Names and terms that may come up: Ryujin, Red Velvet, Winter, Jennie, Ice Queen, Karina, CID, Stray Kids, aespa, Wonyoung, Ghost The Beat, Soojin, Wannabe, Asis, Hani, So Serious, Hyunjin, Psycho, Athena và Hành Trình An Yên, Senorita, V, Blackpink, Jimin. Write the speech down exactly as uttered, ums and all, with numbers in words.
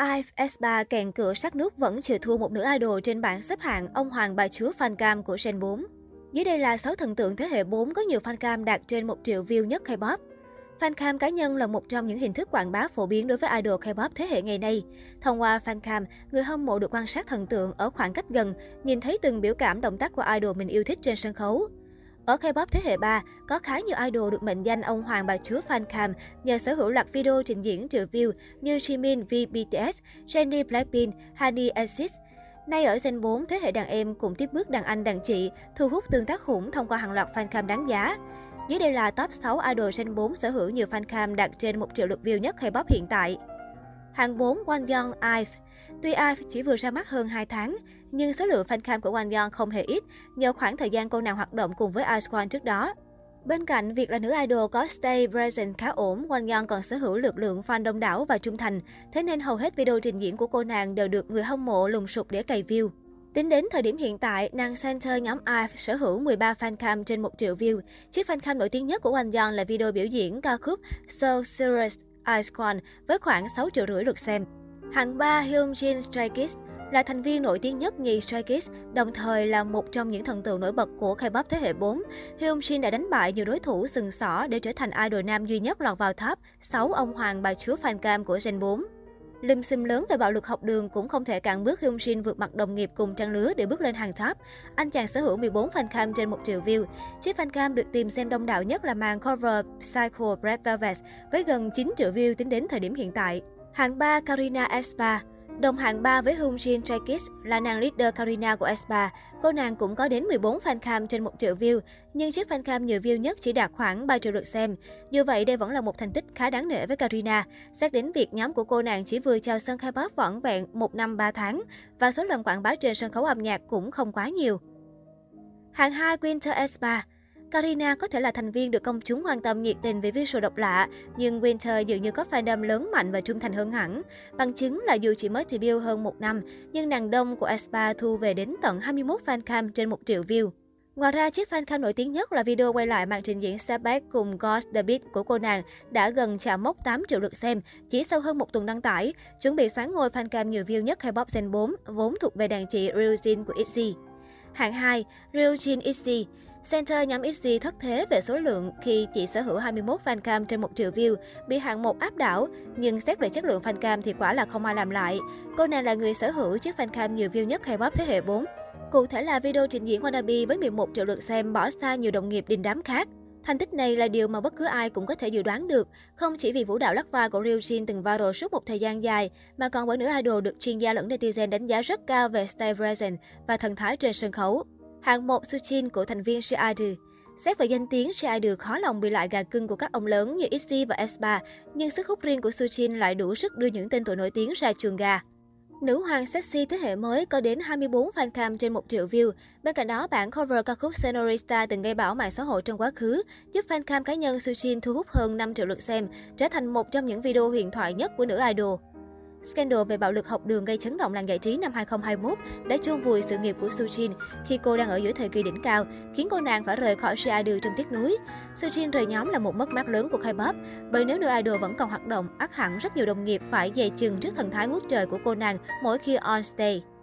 i vê e, aespa kèn cửa sát nút vẫn chịu thua một nữ idol trên bảng xếp hạng ông hoàng bà chúa fancam của Gen bốn. Dưới đây là sáu thần tượng thế hệ bốn có nhiều fancam đạt trên một triệu view nhất K-pop. Fancam cá nhân là một trong những hình thức quảng bá phổ biến đối với idol K-pop thế hệ ngày nay. Thông qua fancam, người hâm mộ được quan sát thần tượng ở khoảng cách gần, nhìn thấy từng biểu cảm động tác của idol mình yêu thích trên sân khấu. Ở K-pop thế hệ ba, có khá nhiều idol được mệnh danh ông hoàng bà chúa fancam nhờ sở hữu loạt video trình diễn triệu view như Jimin V bê tê ét, Jennie Blackpink, Hani Asis. Nay ở Gen bốn, thế hệ đàn em cùng tiếp bước đàn anh đàn chị, thu hút tương tác khủng thông qua hàng loạt fancam đáng giá. Dưới đây là top sáu idol Gen bốn sở lượt view nhiều fancam đạt trên một triệu lượt view nhất K-pop hiện tại. Hạng bốn, Wonyoung i vê e. Tuy i vê e chỉ vừa ra mắt hơn hai tháng, nhưng số lượng fancam của Wonyoung không hề ít nhờ khoảng thời gian cô nàng hoạt động cùng với Ice Queen trước đó. Bên cạnh việc là nữ idol có stage presence khá ổn, Wonyoung còn sở hữu lực lượng fan đông đảo và trung thành, thế nên hầu hết video trình diễn của cô nàng đều được người hâm mộ lùng sục để cày view. Tính đến thời điểm hiện tại, nàng center nhóm i vê e sở hữu mười ba fancam trên một triệu view. Chiếc fancam nổi tiếng nhất của Wonyoung là video biểu diễn ca khúc So Serious Ice Queen với khoảng sáu triệu rưỡi lượt xem. Hạng ba, Hyunjin Stray Kids. Là thành viên nổi tiếng nhất nhì Stray Kids, đồng thời là một trong những thần tượng nổi bật của K-pop thế hệ bốn. Hyunjin đã đánh bại nhiều đối thủ sừng sỏ để trở thành idol nam duy nhất lọt vào top sáu ông hoàng bà chúa fancam của Gen bốn. Lùm xùm lớn về bạo lực học đường cũng không thể cản bước Hyunjin vượt mặt đồng nghiệp cùng trang lứa để bước lên hàng top. Anh chàng sở hữu mười bốn fancam trên một triệu view. Chiếc fancam được tìm xem đông đảo nhất là màn cover Psycho Red Velvet với gần chín triệu view tính đến thời điểm hiện tại. Hạng ba, Karina aespa. Đồng hạng ba với Hyunjin Stray Kids là nàng leader Karina của aespa. Cô nàng cũng có đến mười bốn fancam trên một triệu view, nhưng chiếc fancam nhiều view nhất chỉ đạt khoảng ba triệu lượt xem. Như vậy, đây vẫn là một thành tích khá đáng nể với Karina, xét đến việc nhóm của cô nàng chỉ vừa chào sân K-pop vỏn vẹn một năm ba tháng và số lần quảng bá trên sân khấu âm nhạc cũng không quá nhiều. Hạng hai, Winter aespa. Karina có thể là thành viên được công chúng quan tâm nhiệt tình về visual độc lạ, nhưng Winter dường như có fandom lớn mạnh và trung thành hơn hẳn. Bằng chứng là dù chỉ mới debut hơn một năm, nhưng nàng đông của aespa thu về đến tận hai mươi mốt fancam trên một triệu view. Ngoài ra, chiếc fancam nổi tiếng nhất là video quay lại màn trình diễn Setback cùng Ghost The Beat của cô nàng đã gần chạm mốc tám triệu lượt xem, chỉ sau hơn một tuần đăng tải, chuẩn bị soán ngôi fancam nhiều view nhất K-pop Gen bốn, vốn thuộc về đàn chị Ryujin của i tê zê. Hạng hai, Ryujin i tê zê. Center nhóm i tê zê thất thế về số lượng khi chỉ sở hữu hai mươi mốt fancam trên một triệu view, bị hạng một áp đảo, nhưng xét về chất lượng fancam thì quả là không ai làm lại. Cô nàng là người sở hữu chiếc fancam nhiều view nhất K-pop thế hệ bốn. Cụ thể là video trình diễn Wannabe với mười một triệu lượt xem bỏ xa nhiều đồng nghiệp đình đám khác. Thành tích này là điều mà bất cứ ai cũng có thể dự đoán được, không chỉ vì vũ đạo lắc va của Ryujin từng viral suốt một thời gian dài, mà còn bởi nữ idol được chuyên gia lẫn netizen đánh giá rất cao về stage presence và thần thái trên sân khấu. Hạng một, Soojin của thành viên xê i đê. Xét về danh tiếng, xê i đê khó lòng bị lại gà cưng của các ông lớn như i tê zê và aespa, nhưng sức hút riêng của Soojin lại đủ sức đưa những tên tuổi nổi tiếng ra chuồng gà. Nữ hoàng sexy thế hệ mới có đến hai mươi bốn fancam trên một triệu view. Bên cạnh đó, bản cover ca khúc Senorita từng gây bão mạng xã hội trong quá khứ, giúp fancam cá nhân Soojin thu hút hơn năm triệu lượt xem, trở thành một trong những video huyền thoại nhất của nữ idol. Scandal về bạo lực học đường gây chấn động làng giải trí năm hai không hai mốt đã chôn vùi sự nghiệp của Soojin khi cô đang ở giữa thời kỳ đỉnh cao, khiến cô nàng phải rời khỏi xê i đê trong tiếc nuối. Soojin rời nhóm là một mất mát lớn của K-pop, bởi nếu nữ idol vẫn còn hoạt động, ắt hẳn rất nhiều đồng nghiệp phải dè chừng trước thần thái ngút trời của cô nàng mỗi khi on stage.